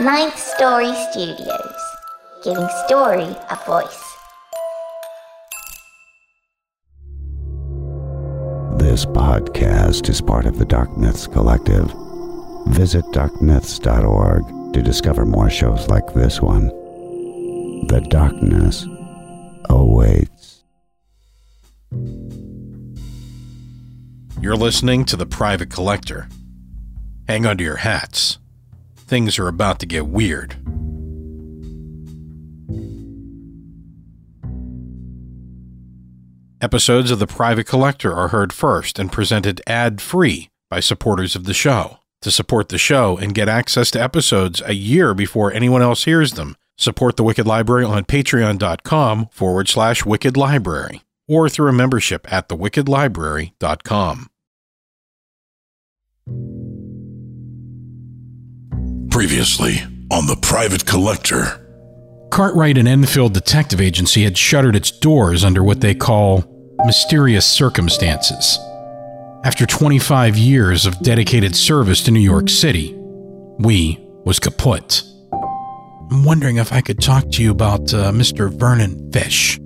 Ninth Story Studios, giving story a voice. This podcast is part of the Dark Myths Collective. Visit darkmyths.org to discover more shows like this one. The darkness awaits. You're listening to The Private Collector. Hang on to your hats. Things are about to get weird. Episodes of The Private Collector are heard first and presented ad-free by supporters of the show. To support the show and get access to episodes a year before anyone else hears them, support The Wicked Library on patreon.com/Wicked Library or through a membership at thewickedlibrary.com. Previously on The Private Collector. Cartwright and Enfield Detective Agency had shuttered its doors under what they call mysterious circumstances. After 25 years of dedicated service to New York City, We was kaput. I'm wondering if I could talk to you about Mr. Vernon Fish.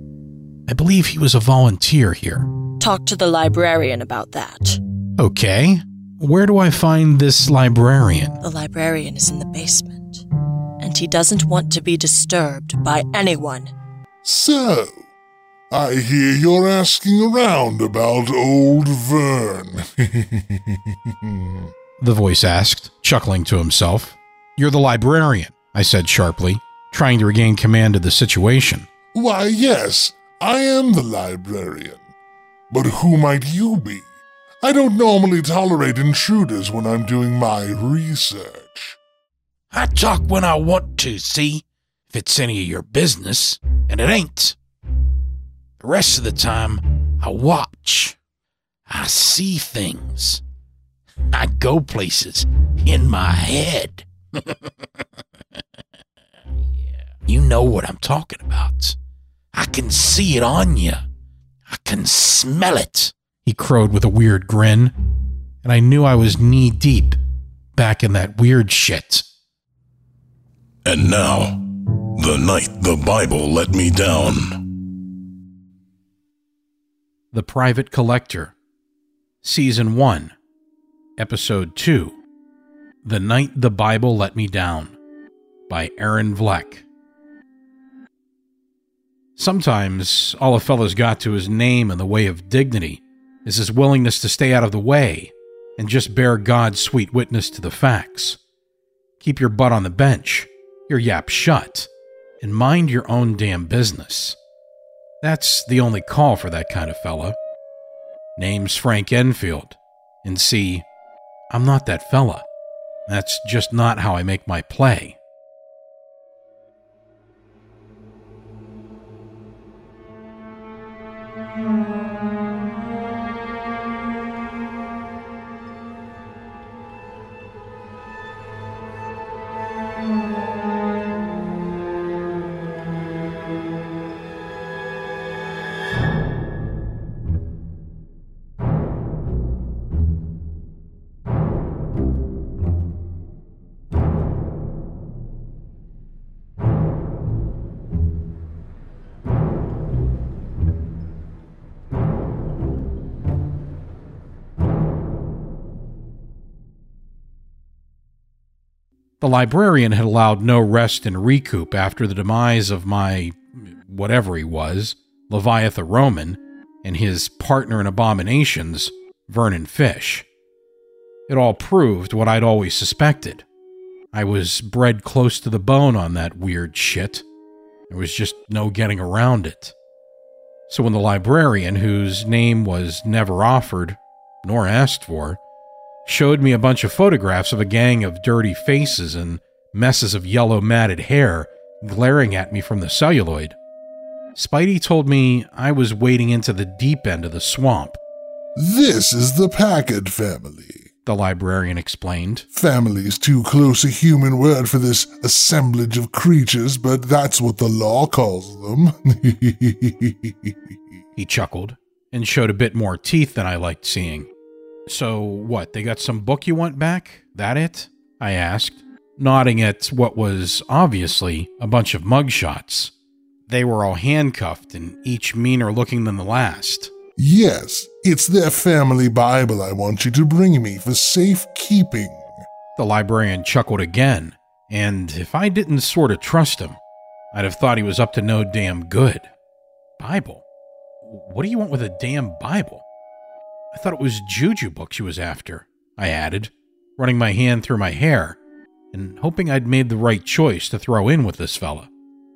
I believe he was a volunteer here. Talk to the librarian about that. Okay. Where do I find this librarian? The librarian is in the basement, and he doesn't want to be disturbed by anyone. So, I hear you're asking around about old Vern. The voice asked, chuckling to himself. You're the librarian, I said sharply, trying to regain command of the situation. Why, yes, I am the librarian. But who might you be? I don't normally tolerate intruders when I'm doing my research. I talk when I want to, see? If it's any of your business, and it ain't. The rest of the time, I watch. I see things. I go places in my head. You know what I'm talking about. I can see it on you. I can smell it. He crowed with a weird grin, and I knew I was knee-deep back in that weird shit. And now, The Night the Bible Let Me Down. The Private Collector, Season 1, Episode 2, The Night the Bible Let Me Down, by Aaron Vleck. Sometimes, all a fella's got to his name in the way of dignity is his willingness to stay out of the way and just bear God's sweet witness to the facts. Keep your butt on the bench, your yap shut, and mind your own damn business. That's the only call for that kind of fella. Name's Frank Enfield, and see, I'm not that fella. That's just not how I make my play. The librarian had allowed no rest and recoup after the demise of my, whatever he was, Leviathan Roman, and his partner in abominations, Vernon Fish. It all proved what I'd always suspected. I was bred close to the bone on that weird shit. There was just no getting around it. So when the librarian, whose name was never offered, nor asked for, showed me a bunch of photographs of a gang of dirty faces and messes of yellow matted hair glaring at me from the celluloid, Spidey told me I was wading into the deep end of the swamp. This is the Packard family, the librarian explained. Family's too close a human word for this assemblage of creatures, but that's what the law calls them. He chuckled and showed a bit more teeth than I liked seeing. So what, they got some book you want back? That it? I asked, nodding at what was obviously a bunch of mugshots. They were all handcuffed and each meaner looking than the last. Yes, it's their family Bible I want you to bring me for safekeeping. The librarian chuckled again, and if I didn't sort of trust him, I'd have thought he was up to no damn good. Bible? What do you want with a damn Bible? I thought it was juju books she was after, I added, running my hand through my hair, and hoping I'd made the right choice to throw in with this fella.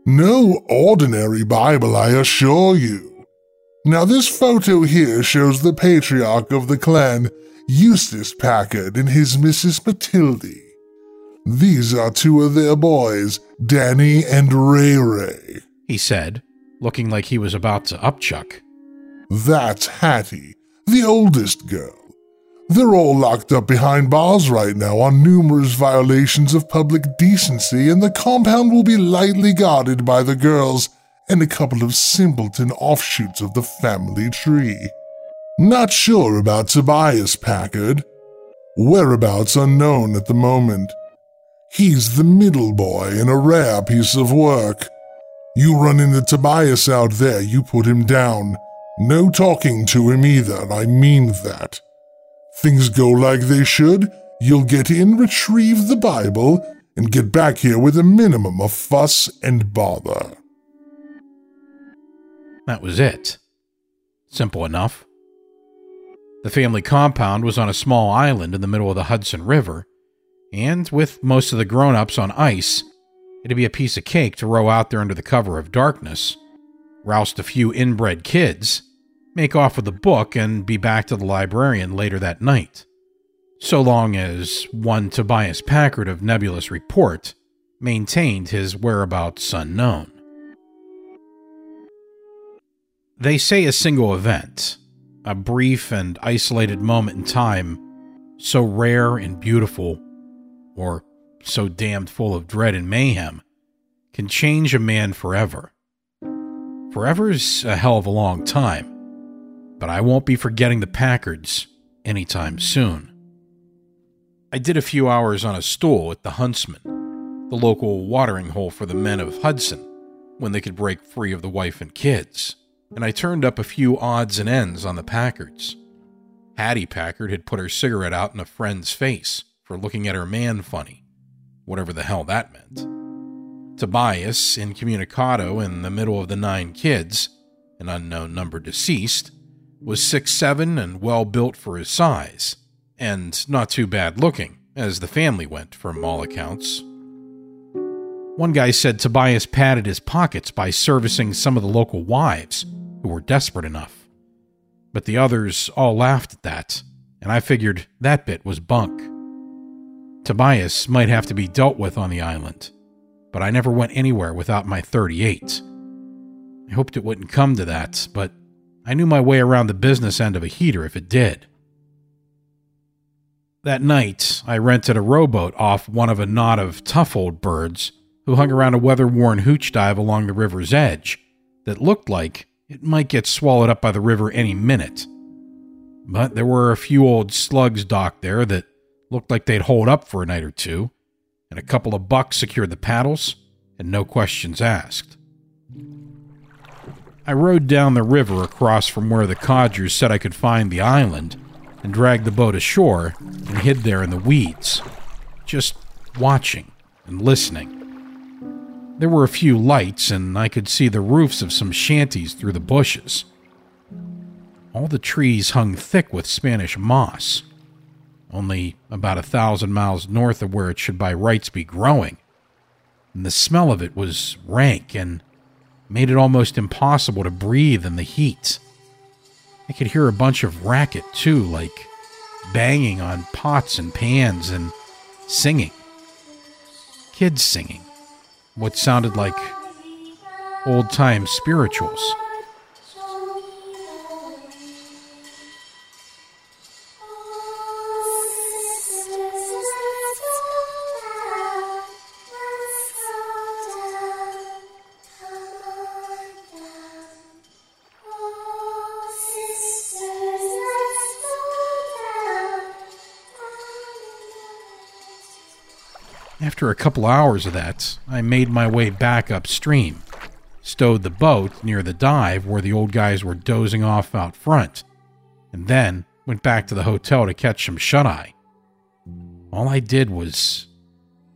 No ordinary Bible, I assure you. Now this photo here shows the patriarch of the clan, Eustace Packard, and his Mrs. Matildy. These are two of their boys, Danny and Ray Ray, he said, looking like he was about to upchuck. That's Hattie, the oldest girl. They're all locked up behind bars right now on numerous violations of public decency, and the compound will be lightly guarded by the girls and a couple of simpleton offshoots of the family tree. Not sure about Tobias Packard. Whereabouts unknown at the moment. He's the middle boy in a rare piece of work. You run into Tobias out there, you put him down. No talking to him either, I mean that. Things go like they should, you'll get in, retrieve the Bible, and get back here with a minimum of fuss and bother. That was it. Simple enough. The family compound was on a small island in the middle of the Hudson River, and with most of the grown-ups on ice, it'd be a piece of cake to row out there under the cover of darkness, roust a few inbred kids, make off with the book, and be back to the librarian later that night. So long as one Tobias Packard of nebulous report maintained his whereabouts unknown. They say a single event, a brief and isolated moment in time, so rare and beautiful, or so damned full of dread and mayhem, can change a man forever. Forever's a hell of a long time, but I won't be forgetting the Packards anytime soon. I did a few hours on a stool at the Huntsman, the local watering hole for the men of Hudson, when they could break free of the wife and kids. And I turned up a few odds and ends on the Packards. Hattie Packard had put her cigarette out in a friend's face for looking at her man funny, whatever the hell that meant. Tobias, incommunicado in the middle of the 9 kids, an unknown number deceased, was 6'7" and well-built for his size, and not too bad-looking, as the family went, from all accounts. One guy said Tobias padded his pockets by servicing some of the local wives, who were desperate enough. But the others all laughed at that, and I figured that bit was bunk. Tobias might have to be dealt with on the island, but I never went anywhere without my .38. I hoped it wouldn't come to that, but I knew my way around the business end of a heater if it did. That night, I rented a rowboat off one of a knot of tough old birds who hung around a weather-worn hooch dive along the river's edge that looked like it might get swallowed up by the river any minute. But there were a few old slugs docked there that looked like they'd hold up for a night or two, and a couple of bucks secured the paddles, and no questions asked. I rowed down the river across from where the codgers said I could find the island, and dragged the boat ashore and hid there in the weeds, just watching and listening. There were a few lights, and I could see the roofs of some shanties through the bushes. All the trees hung thick with Spanish moss, only about 1,000 miles north of where it should by rights be growing, and the smell of it was rank and made it almost impossible to breathe in the heat. I could hear a bunch of racket, too, like banging on pots and pans and singing. Kids singing. What sounded like old-time spirituals. After a couple hours of that, I made my way back upstream, stowed the boat near the dive where the old guys were dozing off out front, and then went back to the hotel to catch some shut-eye. All I did was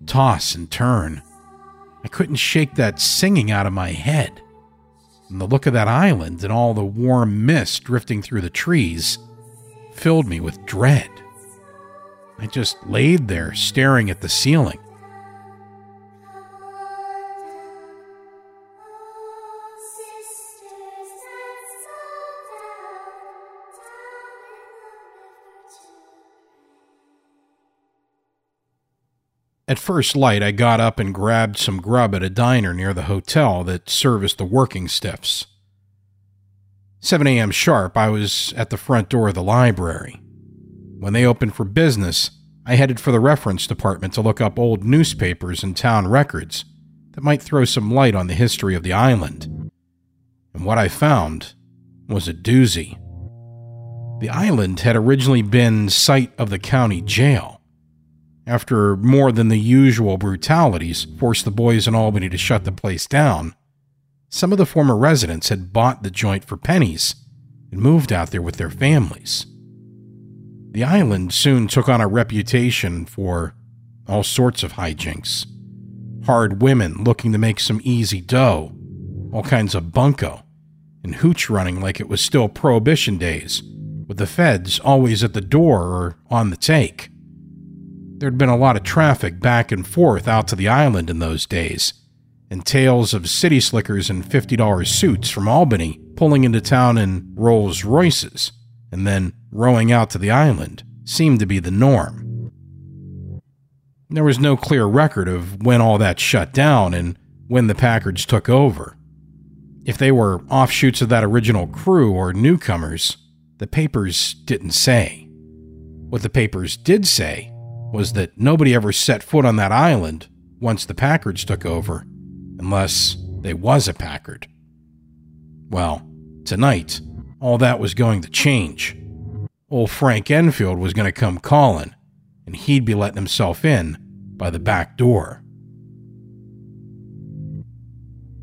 toss and turn. I couldn't shake that singing out of my head. And the look of that island and all the warm mist drifting through the trees filled me with dread. I just laid there staring at the ceiling. At first light, I got up and grabbed some grub at a diner near the hotel that serviced the working stiffs. 7 a.m. sharp, I was at the front door of the library. When they opened for business, I headed for the reference department to look up old newspapers and town records that might throw some light on the history of the island. And what I found was a doozy. The island had originally been site of the county jail. After more than the usual brutalities forced the boys in Albany to shut the place down, some of the former residents had bought the joint for pennies and moved out there with their families. The island soon took on a reputation for all sorts of hijinks. Hard women looking to make some easy dough, all kinds of bunco, and hooch running like it was still Prohibition days, with the feds always at the door or on the take. There'd been a lot of traffic back and forth out to the island in those days, and tales of city slickers in $50 suits from Albany pulling into town in Rolls Royces and then rowing out to the island seemed to be the norm. There was no clear record of when all that shut down and when the Packards took over. If they were offshoots of that original crew or newcomers, the papers didn't say. What the papers did say was that nobody ever set foot on that island once the Packards took over, unless they was a Packard. Well, tonight, all that was going to change. Old Frank Enfield was going to come calling, and he'd be letting himself in by the back door.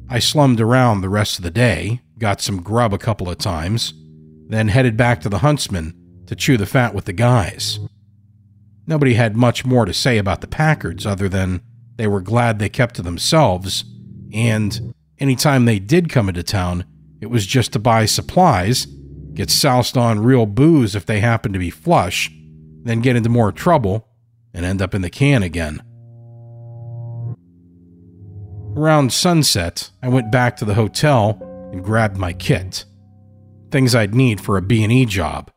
I slummed around the rest of the day, got some grub a couple of times, then headed back to the Huntsman to chew the fat with the guys. Nobody had much more to say about the Packards other than they were glad they kept to themselves, and any time they did come into town, it was just to buy supplies, get soused on real booze if they happened to be flush, then get into more trouble and end up in the can again. Around sunset, I went back to the hotel and grabbed my kit. Things I'd need for a B&E job.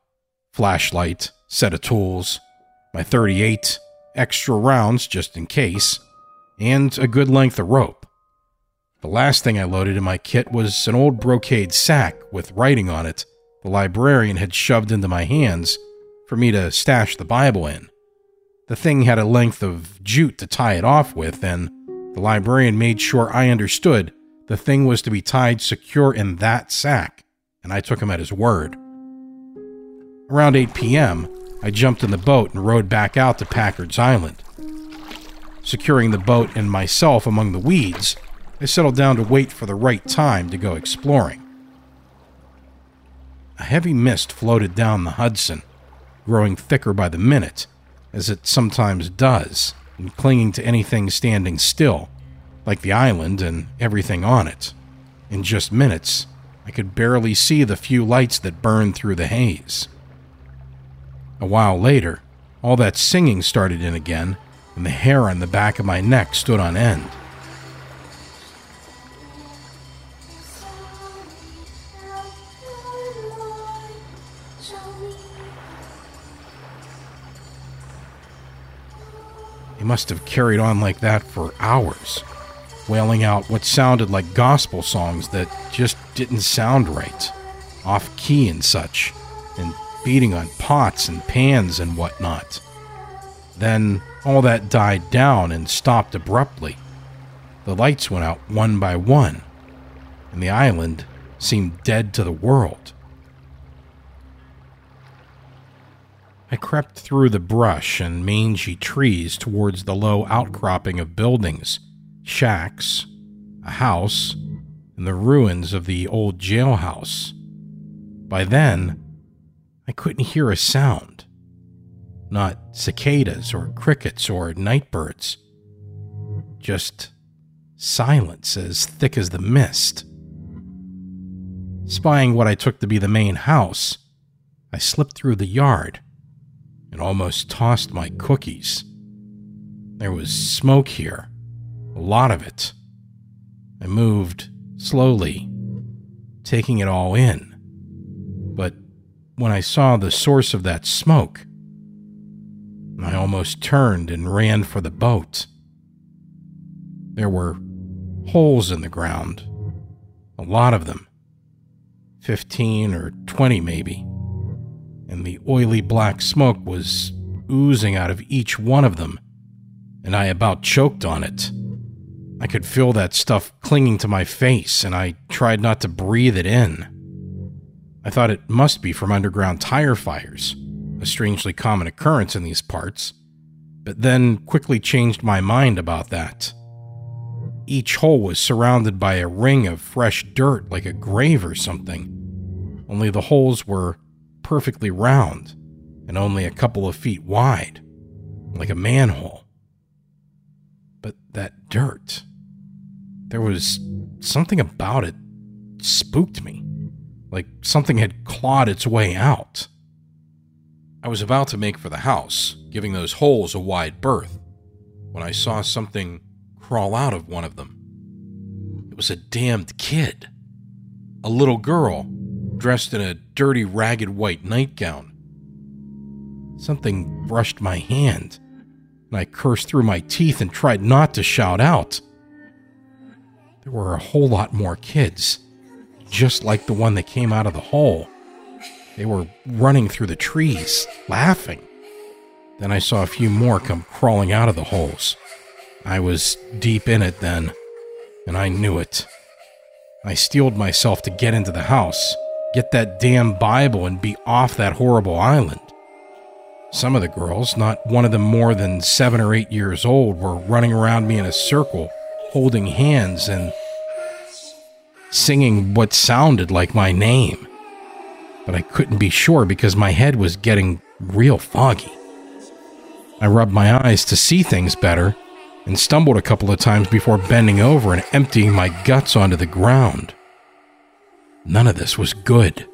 Flashlight, set of tools, my 38, extra rounds just in case, and a good length of rope. The last thing I loaded in my kit was an old brocade sack with writing on it the librarian had shoved into my hands for me to stash the Bible in. The thing had a length of jute to tie it off with, and the librarian made sure I understood the thing was to be tied secure in that sack, and I took him at his word. Around 8 p.m., I jumped in the boat and rowed back out to Packard's Island. Securing the boat and myself among the weeds, I settled down to wait for the right time to go exploring. A heavy mist floated down the Hudson, growing thicker by the minute, as it sometimes does, and clinging to anything standing still, like the island and everything on it. In just minutes, I could barely see the few lights that burned through the haze. A while later, all that singing started in again, and the hair on the back of my neck stood on end. It must have carried on like that for hours, wailing out what sounded like gospel songs that just didn't sound right, off-key and such, and beating on pots and pans and whatnot. Then all that died down and stopped abruptly. The lights went out one by one, and the island seemed dead to the world. I crept through the brush and mangy trees towards the low outcropping of buildings, shacks, a house, and the ruins of the old jailhouse. By then, I couldn't hear a sound. Not cicadas or crickets or nightbirds. Just silence as thick as the mist. Spying what I took to be the main house, I slipped through the yard and almost tossed my cookies. There was smoke here, a lot of it. I moved slowly, taking it all in. But when I saw the source of that smoke, I almost turned and ran for the boat. There were holes in the ground, a lot of them, 15 or 20 maybe, and the oily black smoke was oozing out of each one of them, and I about choked on it. I could feel that stuff clinging to my face, and I tried not to breathe it in. I thought it must be from underground tire fires, a strangely common occurrence in these parts, but then quickly changed my mind about that. Each hole was surrounded by a ring of fresh dirt like a grave or something, only the holes were perfectly round and only a couple of feet wide, like a manhole. But that dirt, there was something about it spooked me, like something had clawed its way out. I was about to make for the house, giving those holes a wide berth, when I saw something crawl out of one of them. It was a damned kid. A little girl, dressed in a dirty, ragged white nightgown. Something brushed my hand, and I cursed through my teeth and tried not to shout out. There were a whole lot more kids, just like the one that came out of the hole. They were running through the trees, laughing. Then I saw a few more come crawling out of the holes. I was deep in it then, and I knew it. I steeled myself to get into the house, get that damn Bible, and be off that horrible island. Some of the girls, not one of them more than 7 or 8 years old, were running around me in a circle, holding hands and singing what sounded like my name. But I couldn't be sure because my head was getting real foggy. I rubbed my eyes to see things better, and stumbled a couple of times before bending over and emptying my guts onto the ground. None of this was good.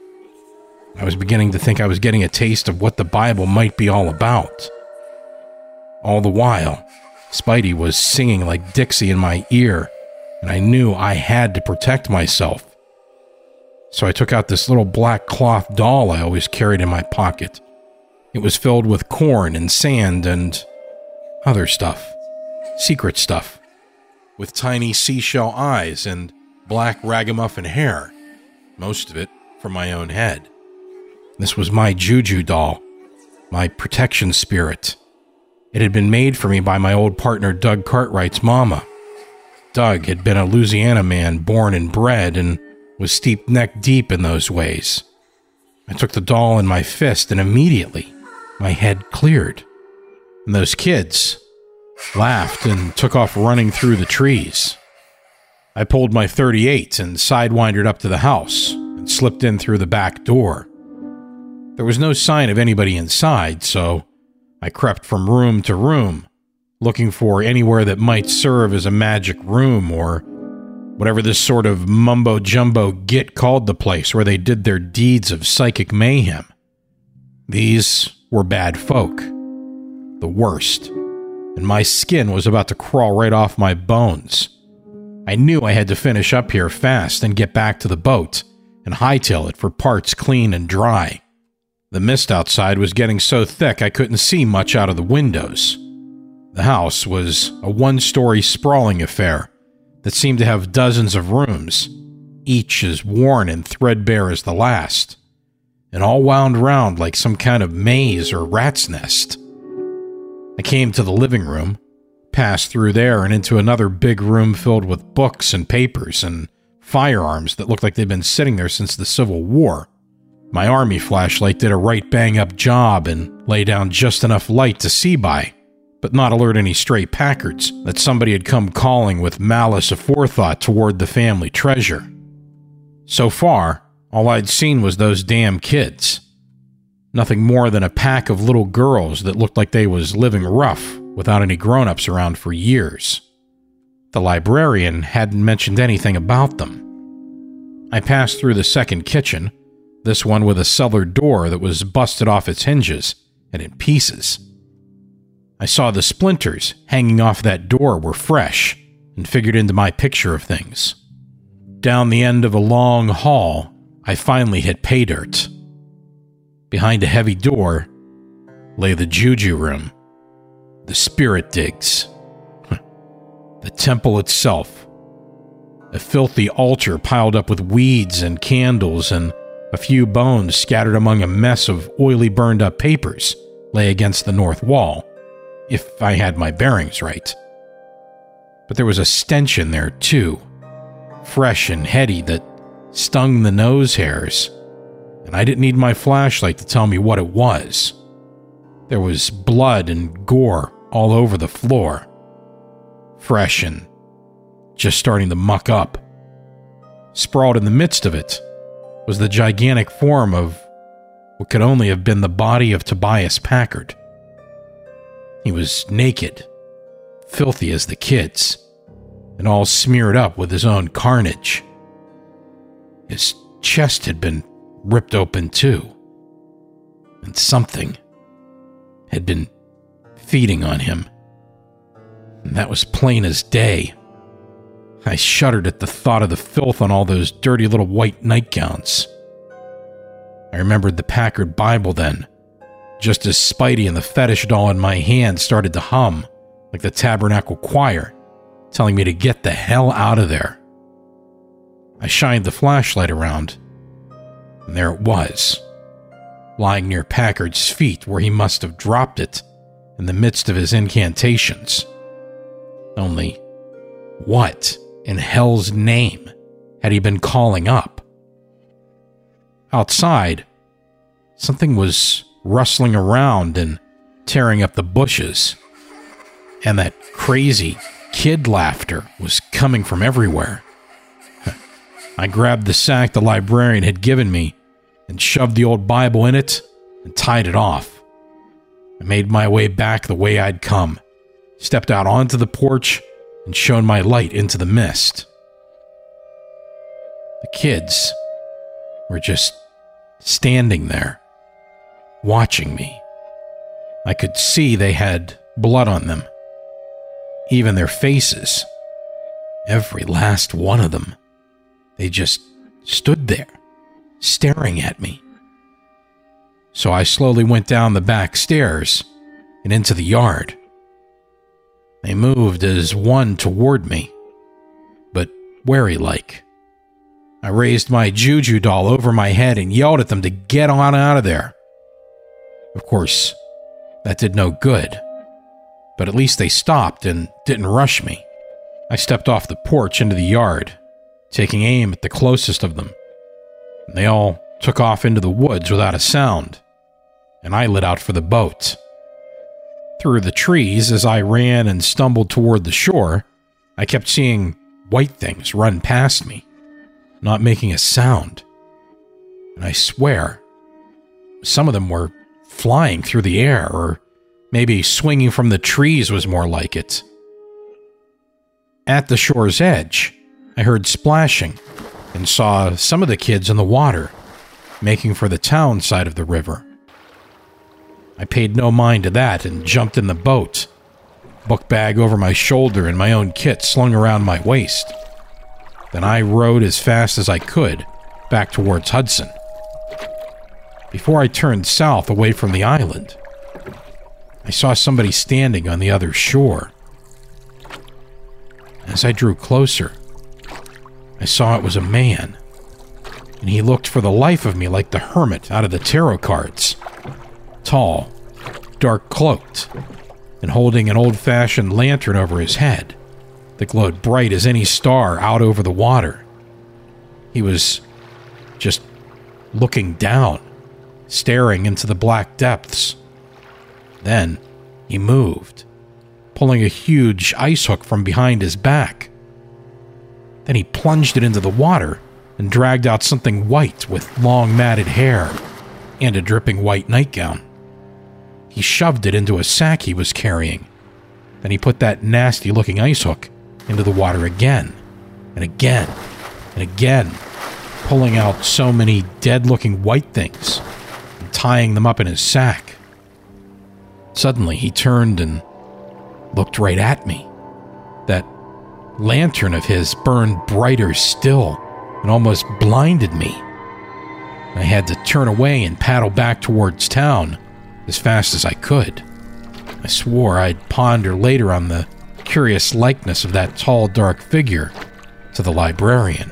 I was beginning to think I was getting a taste of what the Bible might be all about. All the while, Spidey was singing like Dixie in my ear, and I knew I had to protect myself. So I took out this little black cloth doll I always carried in my pocket. It was filled with corn and sand and other stuff. Secret stuff, with tiny seashell eyes and black ragamuffin hair, most of it from my own head. This was my juju doll, my protection spirit. It had been made for me by my old partner Doug Cartwright's mama. Doug had been a Louisiana man born and bred and was steeped neck deep in those ways. I took the doll in my fist and immediately my head cleared. And those kids laughed and took off running through the trees. I pulled my .38 and sidewindered up to the house and slipped in through the back door. There was no sign of anybody inside, so I crept from room to room, looking for anywhere that might serve as a magic room or whatever this sort of mumbo-jumbo git called the place where they did their deeds of psychic mayhem. These were bad folk. The worst. And my skin was about to crawl right off my bones. I knew I had to finish up here fast and get back to the boat and hightail it for parts clean and dry. The mist outside was getting so thick I couldn't see much out of the windows. The house was a one-story sprawling affair that seemed to have dozens of rooms, each as worn and threadbare as the last, and all wound round like some kind of maze or rat's nest. I came to the living room, passed through there and into another big room filled with books and papers and firearms that looked like they'd been sitting there since the Civil War. My army flashlight did a right bang-up job, and lay down just enough light to see by, but not alert any stray Packards that somebody had come calling with malice aforethought toward the family treasure. So far, all I'd seen was those damn kids. Nothing more than a pack of little girls that looked like they was living rough without any grown-ups around for years. The librarian hadn't mentioned anything about them. I passed through the second kitchen, this one with a cellar door that was busted off its hinges and in pieces. I saw the splinters hanging off that door were fresh and figured into my picture of things. Down the end of a long hall, I finally hit pay dirt. Behind a heavy door lay the juju room, the spirit digs, the temple itself, a filthy altar piled up with weeds and candles and a few bones scattered among a mess of oily burned-up papers lay against the north wall, if I had my bearings right. But there was a stench in there, too, fresh and heady that stung the nose hairs, and I didn't need my flashlight to tell me what it was. There was blood and gore all over the floor, fresh and just starting to muck up. Sprawled in the midst of it was the gigantic form of what could only have been the body of Tobias Packard. He was naked, filthy as the kids, and all smeared up with his own carnage. His chest had been ripped open too, and something had been feeding on him. And that was plain as day. I shuddered at the thought of the filth on all those dirty little white nightgowns. I remembered the Packard Bible then, just as Spidey and the fetish doll in my hand started to hum, like the tabernacle choir, telling me to get the hell out of there. I shined the flashlight around, and there it was, lying near Packard's feet where he must have dropped it in the midst of his incantations. Only, what in hell's name had he been calling up? Outside, something was rustling around and tearing up the bushes, and that crazy kid laughter was coming from everywhere. I grabbed the sack the librarian had given me and shoved the old Bible in it and tied it off. I made my way back the way I'd come, stepped out onto the porch, and shone my light into the mist. The kids were just standing there, watching me. I could see they had blood on them, even their faces. Every last one of them. They just stood there, staring at me. So I slowly went down the back stairs and into the yard. They moved as one toward me, but wary-like. I raised my juju doll over my head and yelled at them to get on out of there. Of course, that did no good, but at least they stopped and didn't rush me. I stepped off the porch into the yard, taking aim at the closest of them. They all took off into the woods without a sound, and I lit out for the boat. Through the trees, as I ran and stumbled toward the shore, I kept seeing white things run past me, not making a sound. And I swear, some of them were flying through the air, or maybe swinging from the trees was more like it. At the shore's edge, I heard splashing and saw some of the kids in the water, making for the town side of the river. I paid no mind to that and jumped in the boat, book bag over my shoulder and my own kit slung around my waist. Then I rowed as fast as I could back towards Hudson. Before I turned south away from the island, I saw somebody standing on the other shore. As I drew closer, I saw it was a man, and he looked for the life of me like the hermit out of the tarot cards. Tall, dark-cloaked, and holding an old-fashioned lantern over his head that glowed bright as any star out over the water. He was just looking down, staring into the black depths, Then he moved, pulling a huge ice hook from behind his back. Then he plunged it into the water and dragged out something white with long matted hair and a dripping white nightgown. He shoved it into a sack he was carrying. Then he put that nasty-looking ice hook into the water again and again and again, pulling out so many dead-looking white things and tying them up in his sack. Suddenly, he turned and looked right at me. That lantern of his burned brighter still and almost blinded me. I had to turn away and paddle back towards town as fast as I could. I swore I'd ponder later on the curious likeness of that tall, dark figure to the librarian.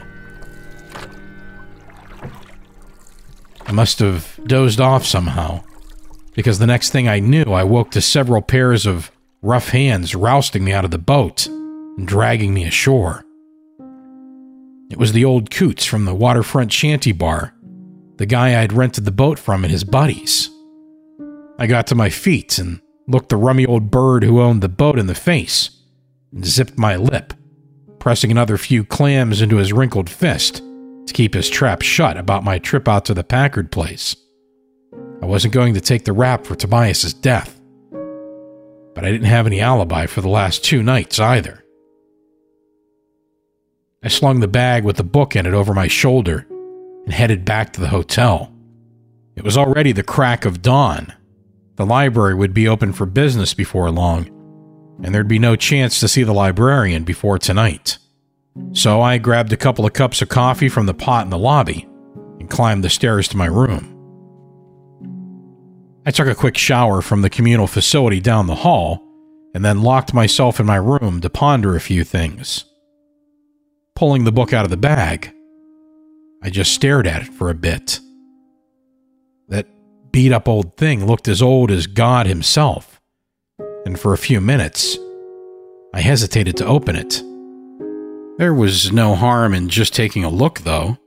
I must have dozed off somehow, because the next thing I knew, I woke to several pairs of rough hands rousting me out of the boat and dragging me ashore. It was the old coots from the waterfront shanty bar, the guy I'd rented the boat from and his buddies. I got to my feet and looked the rummy old bird who owned the boat in the face and zipped my lip, pressing another few clams into his wrinkled fist to keep his trap shut about my trip out to the Packard place. I wasn't going to take the rap for Tobias's death, but I didn't have any alibi for the last two nights either. I slung the bag with the book in it over my shoulder and headed back to the hotel. It was already the crack of dawn. The library would be open for business before long, and there'd be no chance to see the librarian before tonight. So I grabbed a couple of cups of coffee from the pot in the lobby and climbed the stairs to my room. I took a quick shower from the communal facility down the hall and then locked myself in my room to ponder a few things. Pulling the book out of the bag, I just stared at it for a bit. That beat-up old thing looked as old as God himself, and for a few minutes, I hesitated to open it. There was no harm in just taking a look, though.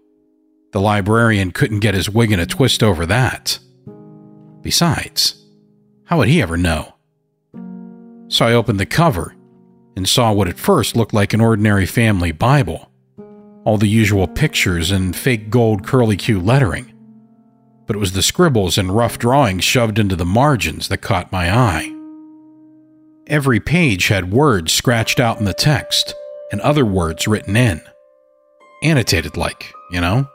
The librarian couldn't get his wig in a twist over that. Besides, how would he ever know? So I opened the cover and saw what at first looked like an ordinary family Bible. All the usual pictures and fake gold curly-Q lettering. But it was the scribbles and rough drawings shoved into the margins that caught my eye. Every page had words scratched out in the text and other words written in. Annotated like, you know?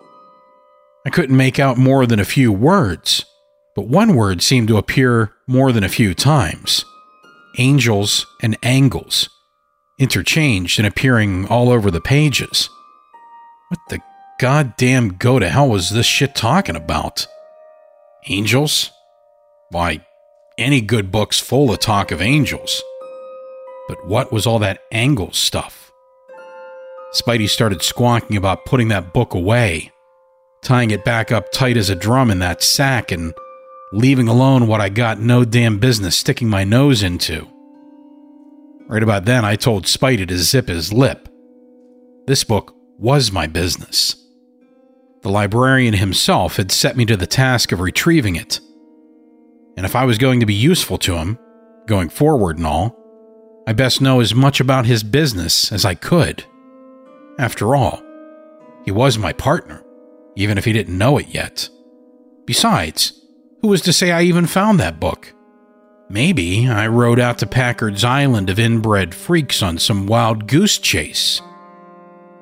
I couldn't make out more than a few words, but one word seemed to appear more than a few times. Angels and angles, interchanged and appearing all over the pages. What the goddamn go to hell was this shit talking about? Angels? Why, any good book's full of talk of angels. But what was all that angles stuff? Spidey started squawking about putting that book away, tying it back up tight as a drum in that sack, and leaving alone what I got no damn business sticking my nose into. Right about then, I told Spidey to zip his lip. This book was my business. The librarian himself had set me to the task of retrieving it, and if I was going to be useful to him, going forward and all, I best know as much about his business as I could. After all, he was my partner, even if he didn't know it yet. Besides, who was to say I even found that book? Maybe I rode out to Packard's Island of inbred freaks on some wild goose chase.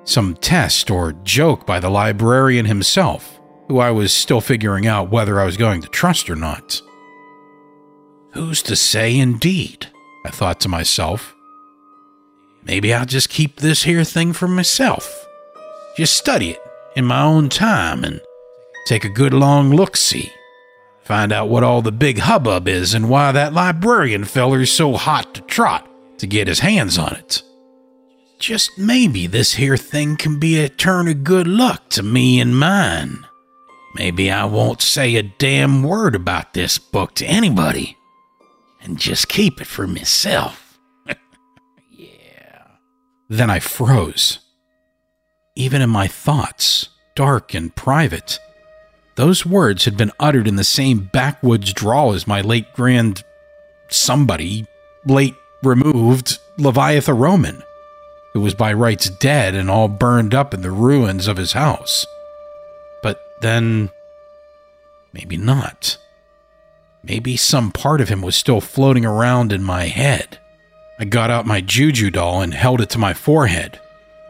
Some test or joke by the librarian himself, who I was still figuring out whether I was going to trust or not. Who's to say indeed, I thought to myself. Maybe I'll just keep this here thing for myself. Just study it in my own time and take a good long look-see. Find out what all the big hubbub is and why that librarian feller's so hot to trot to get his hands on it. Just maybe this here thing can be a turn of good luck to me and mine. Maybe I won't say a damn word about this book to anybody and just keep it for myself. Yeah. Then I froze. Even in my thoughts, dark and private, those words had been uttered in the same backwoods drawl as my late grand somebody late removed Leviathan Roman, who was by rights dead and all burned up in the ruins of his house. But then, maybe not. Maybe some part of him was still floating around in my head. I got out my juju doll and held it to my forehead,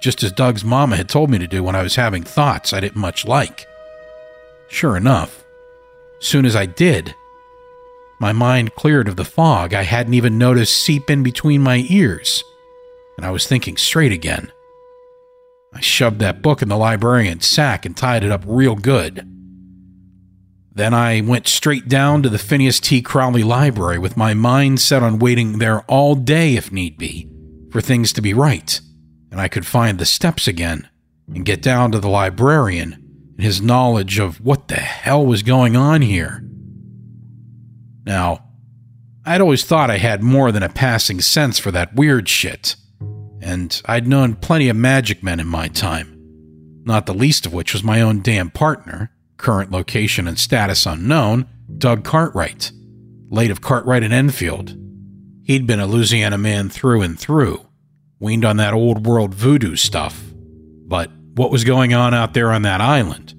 just as Doug's mama had told me to do when I was having thoughts I didn't much like. Sure enough, soon as I did, my mind cleared of the fog I hadn't even noticed seep in between my ears, and I was thinking straight again. I shoved that book in the librarian's sack and tied it up real good. Then I went straight down to the Phineas T. Crowley Library with my mind set on waiting there all day, if need be, for things to be right, and I could find the steps again and get down to the librarian and his knowledge of what the hell was going on here. Now, I'd always thought I had more than a passing sense for that weird shit, and I'd known plenty of magic men in my time, not the least of which was my own damn partner, current location and status unknown, Doug Cartwright, late of Cartwright and Enfield. He'd been a Louisiana man through and through, weaned on that old world voodoo stuff. But what was going on out there on that island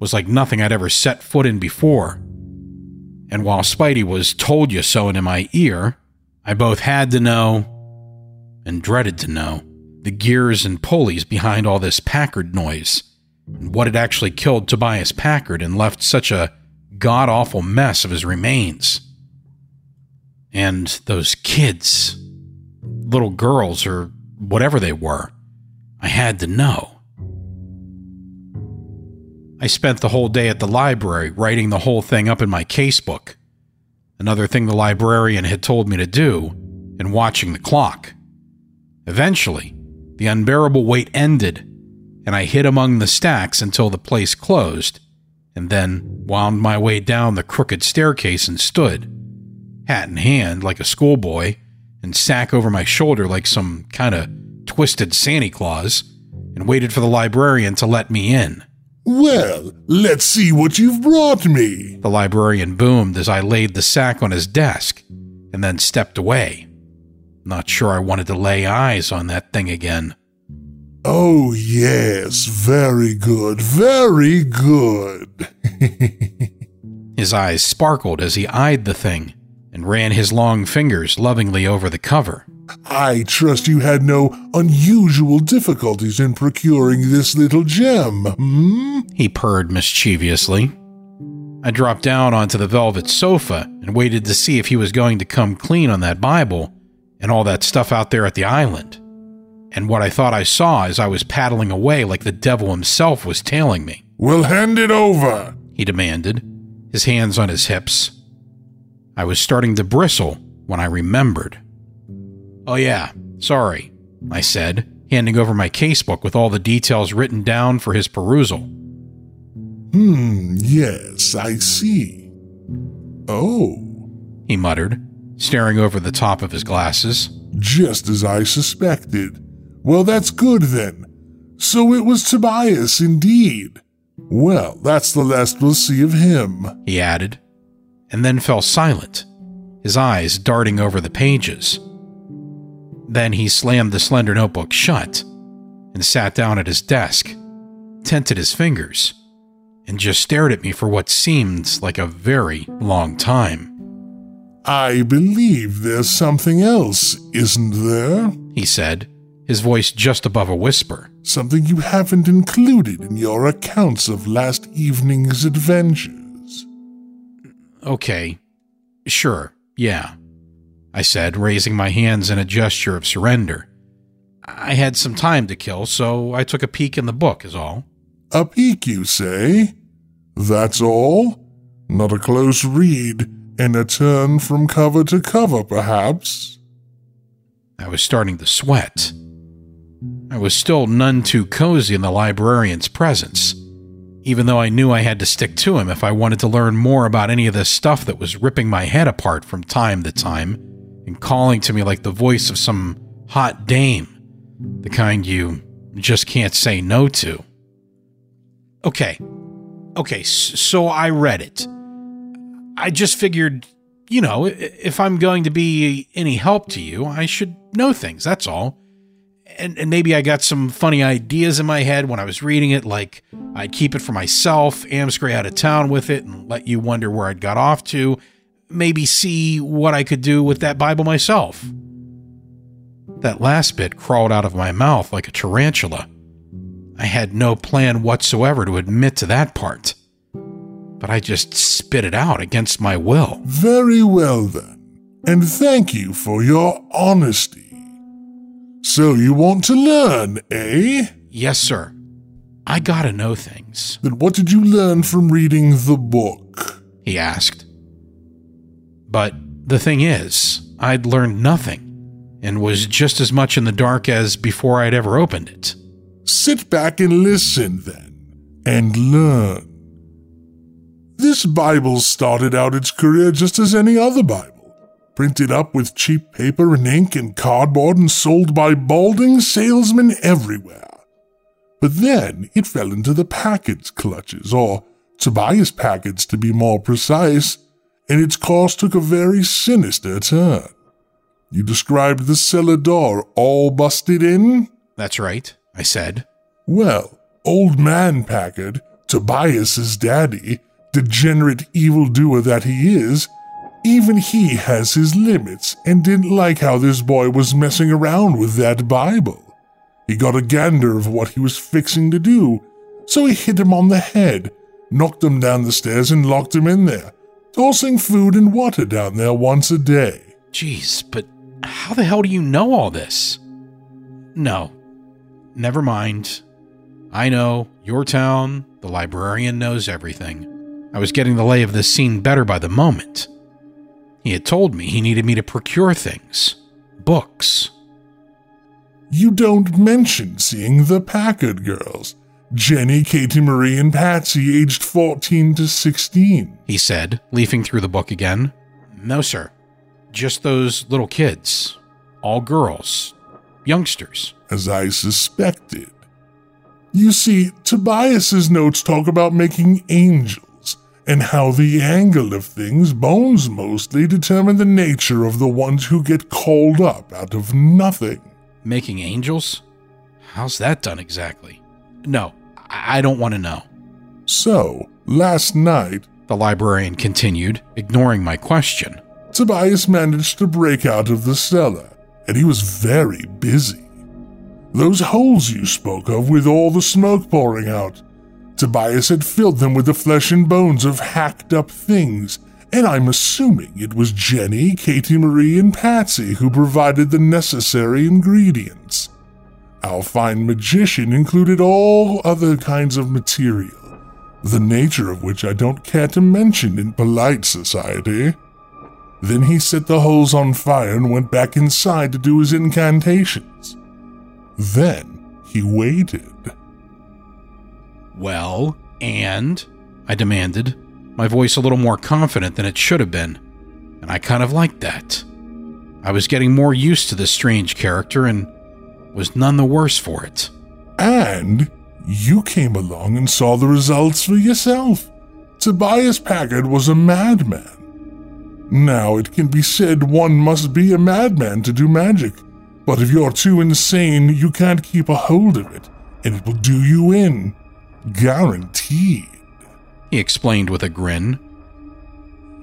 was like nothing I'd ever set foot in before. And while Spidey was told you so into my ear, I both had to know and dreaded to know the gears and pulleys behind all this Packard noise, and what had actually killed Tobias Packard and left such a god-awful mess of his remains. And those kids, little girls or whatever they were, I had to know. I spent the whole day at the library writing the whole thing up in my casebook, another thing the librarian had told me to do, and watching the clock. Eventually, the unbearable wait ended, and I hid among the stacks until the place closed, and then wound my way down the crooked staircase and stood, hat in hand like a schoolboy, and sack over my shoulder like some kind of twisted Santa Claus, and waited for the librarian to let me in. "Well, let's see what you've brought me," the librarian boomed as I laid the sack on his desk, and then stepped away. Not sure I wanted to lay eyes on that thing again. "Oh, yes, very good, very good." His eyes sparkled as he eyed the thing and ran his long fingers lovingly over the cover. "I trust you had no unusual difficulties in procuring this little gem, hmm?" he purred mischievously. I dropped down onto the velvet sofa and waited to see if he was going to come clean on that Bible and all that stuff out there at the island. And what I thought I saw as I was paddling away like the devil himself was tailing me. "Well, hand it over," he demanded, his hands on his hips. I was starting to bristle when I remembered. "Oh yeah, sorry," I said, handing over my casebook with all the details written down for his perusal. "Yes, I see. Oh," he muttered, staring over the top of his glasses. "Just as I suspected. Well, that's good then. So it was Tobias indeed. Well, that's the last we'll see of him," he added, and then fell silent, his eyes darting over the pages. Then he slammed the slender notebook shut and sat down at his desk, tented his fingers, and just stared at me for what seemed like a very long time. "I believe there's something else, isn't there?" he said, his voice just above a whisper. "Something you haven't included in your accounts of last evening's adventures." "Okay, sure, yeah," I said, raising my hands in a gesture of surrender. I had some time to kill, so I took a peek in the book is all. "A peek, you say? That's all? Not a close read? And a turn from cover to cover, perhaps?" I was starting to sweat. I was still none too cozy in the librarian's presence, even though I knew I had to stick to him if I wanted to learn more about any of this stuff that was ripping my head apart from time to time and calling to me like the voice of some hot dame, the kind you just can't say no to. "Okay, so I read it. I just figured you know, if I'm going to be any help to you, I should know things, that's all. And maybe I got some funny ideas in my head when I was reading it, like I'd keep it for myself, amscray out of town with it, and let you wonder where I'd got off to, maybe see what I could do with that Bible myself. That last bit crawled out of my mouth like a tarantula. I had no plan whatsoever to admit to that part, but I just spit it out against my will. Very well, then, and thank you for your honesty. So you want to learn, eh? Yes, sir. I gotta know things. Then what did you learn from reading the book? He asked. But the thing is, I'd learned nothing, and was just as much in the dark as before I'd ever opened it. Sit back and listen, then, and learn. This Bible started out its career just as any other Bible. Printed up with cheap paper and ink and cardboard and sold by balding salesmen everywhere. But then it fell into the Packard's clutches, or Tobias Packard's to be more precise, and its course took a very sinister turn. You described the cellar door all busted in? That's right, I said. Well, old man Packard, Tobias's daddy, degenerate evildoer that he is, even he has his limits and didn't like how this boy was messing around with that Bible. He got a gander of what he was fixing to do, so he hit him on the head, knocked him down the stairs and locked him in there, tossing food and water down there once a day. Jeez, but how the hell do you know all this? No, never mind. I know, your town, the librarian knows everything. I was getting the lay of the scene better by the moment. He had told me he needed me to procure things. Books. You don't mention seeing the Packard girls. Jenny, Katie, Marie, and Patsy, aged 14 to 16. He said, leafing through the book again. No, sir. Just those little kids. All girls. Youngsters. As I suspected. You see, Tobias's notes talk about making angels, and how the angle of things, bones mostly, determine the nature of the ones who get called up out of nothing. Making angels? How's that done exactly? No, I don't want to know. So, last night, the librarian continued, ignoring my question, Tobias managed to break out of the cellar, and he was very busy. Those holes you spoke of with all the smoke pouring out, Tobias had filled them with the flesh and bones of hacked-up things, and I'm assuming it was Jenny, Katie Marie, and Patsy who provided the necessary ingredients. Our fine magician included all other kinds of material, the nature of which I don't care to mention in polite society. Then he set the holes on fire and went back inside to do his incantations. Then he waited. Well, and? I demanded, my voice a little more confident than it should have been, and I kind of liked that. I was getting more used to this strange character and was none the worse for it. And you came along and saw the results for yourself. Tobias Packard was a madman. Now, it can be said one must be a madman to do magic, but if you're too insane, you can't keep a hold of it, and it will do you in. Guaranteed, he explained with a grin.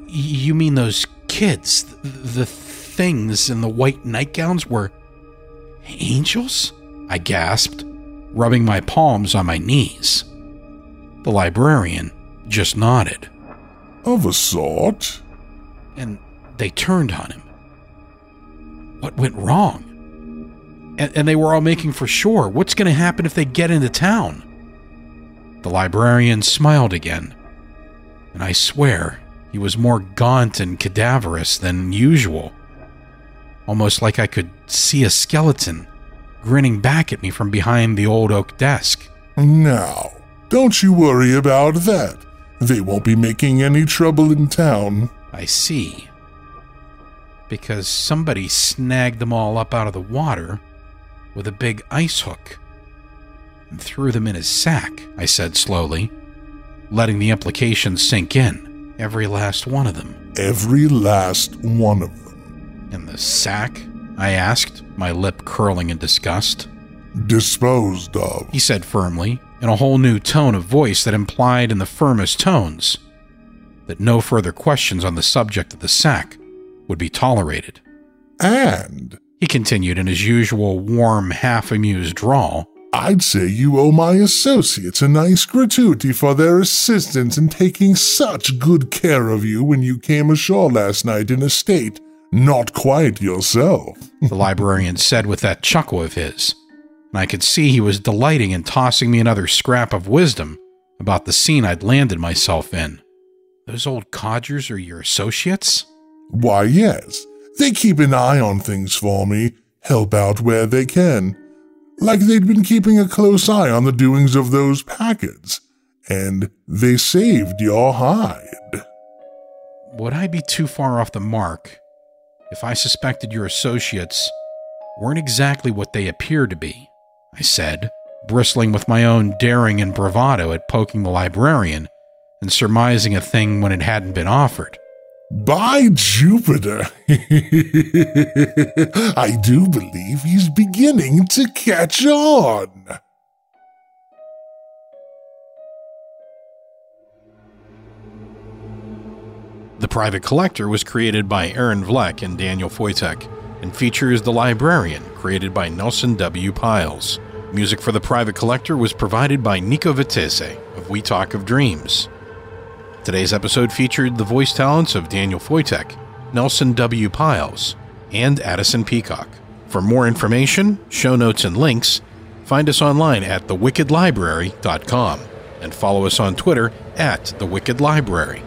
You mean those kids, the things in the white nightgowns were angels? I gasped, rubbing my palms on my knees. The librarian just nodded. Of a sort. And they turned on him. What went wrong? And they were all making for shore. What's going to happen if they get into town? The librarian smiled again, and I swear he was more gaunt and cadaverous than usual, almost like I could see a skeleton grinning back at me from behind the old oak desk. Now, don't you worry about that. They won't be making any trouble in town. I see. Because somebody snagged them all up out of the water with a big ice hook. And threw them in his sack, I said slowly, letting the implications sink in. Every last one of them. Every last one of them. In the sack? I asked, my lip curling in disgust. Disposed of, he said firmly, in a whole new tone of voice that implied in the firmest tones that no further questions on the subject of the sack would be tolerated. And, he continued in his usual warm, half-amused drawl, I'd say you owe my associates a nice gratuity for their assistance in taking such good care of you when you came ashore last night in a state not quite yourself, the librarian said with that chuckle of his, and I could see he was delighting in tossing me another scrap of wisdom about the scene I'd landed myself in. Those old codgers are your associates? Why, yes. They keep an eye on things for me, help out where they can. Like they'd been keeping a close eye on the doings of those Packards, and they saved your hide. Would I be too far off the mark if I suspected your associates weren't exactly what they appear to be? I said, bristling with my own daring and bravado at poking the librarian and surmising a thing when it hadn't been offered. By Jupiter, I do believe he's beginning to catch on. The Private Collector was created by Aaron Vleck and Daniel Foytek, and features The Librarian, created by Nelson W. Piles. Music for The Private Collector was provided by Nico Vitesse of We Talk of Dreams. Today's episode featured the voice talents of Daniel Foytek, Nelson W. Piles, and Addison Peacock. For more information, show notes, and links, find us online at thewickedlibrary.com and follow us on Twitter at The Wicked Library.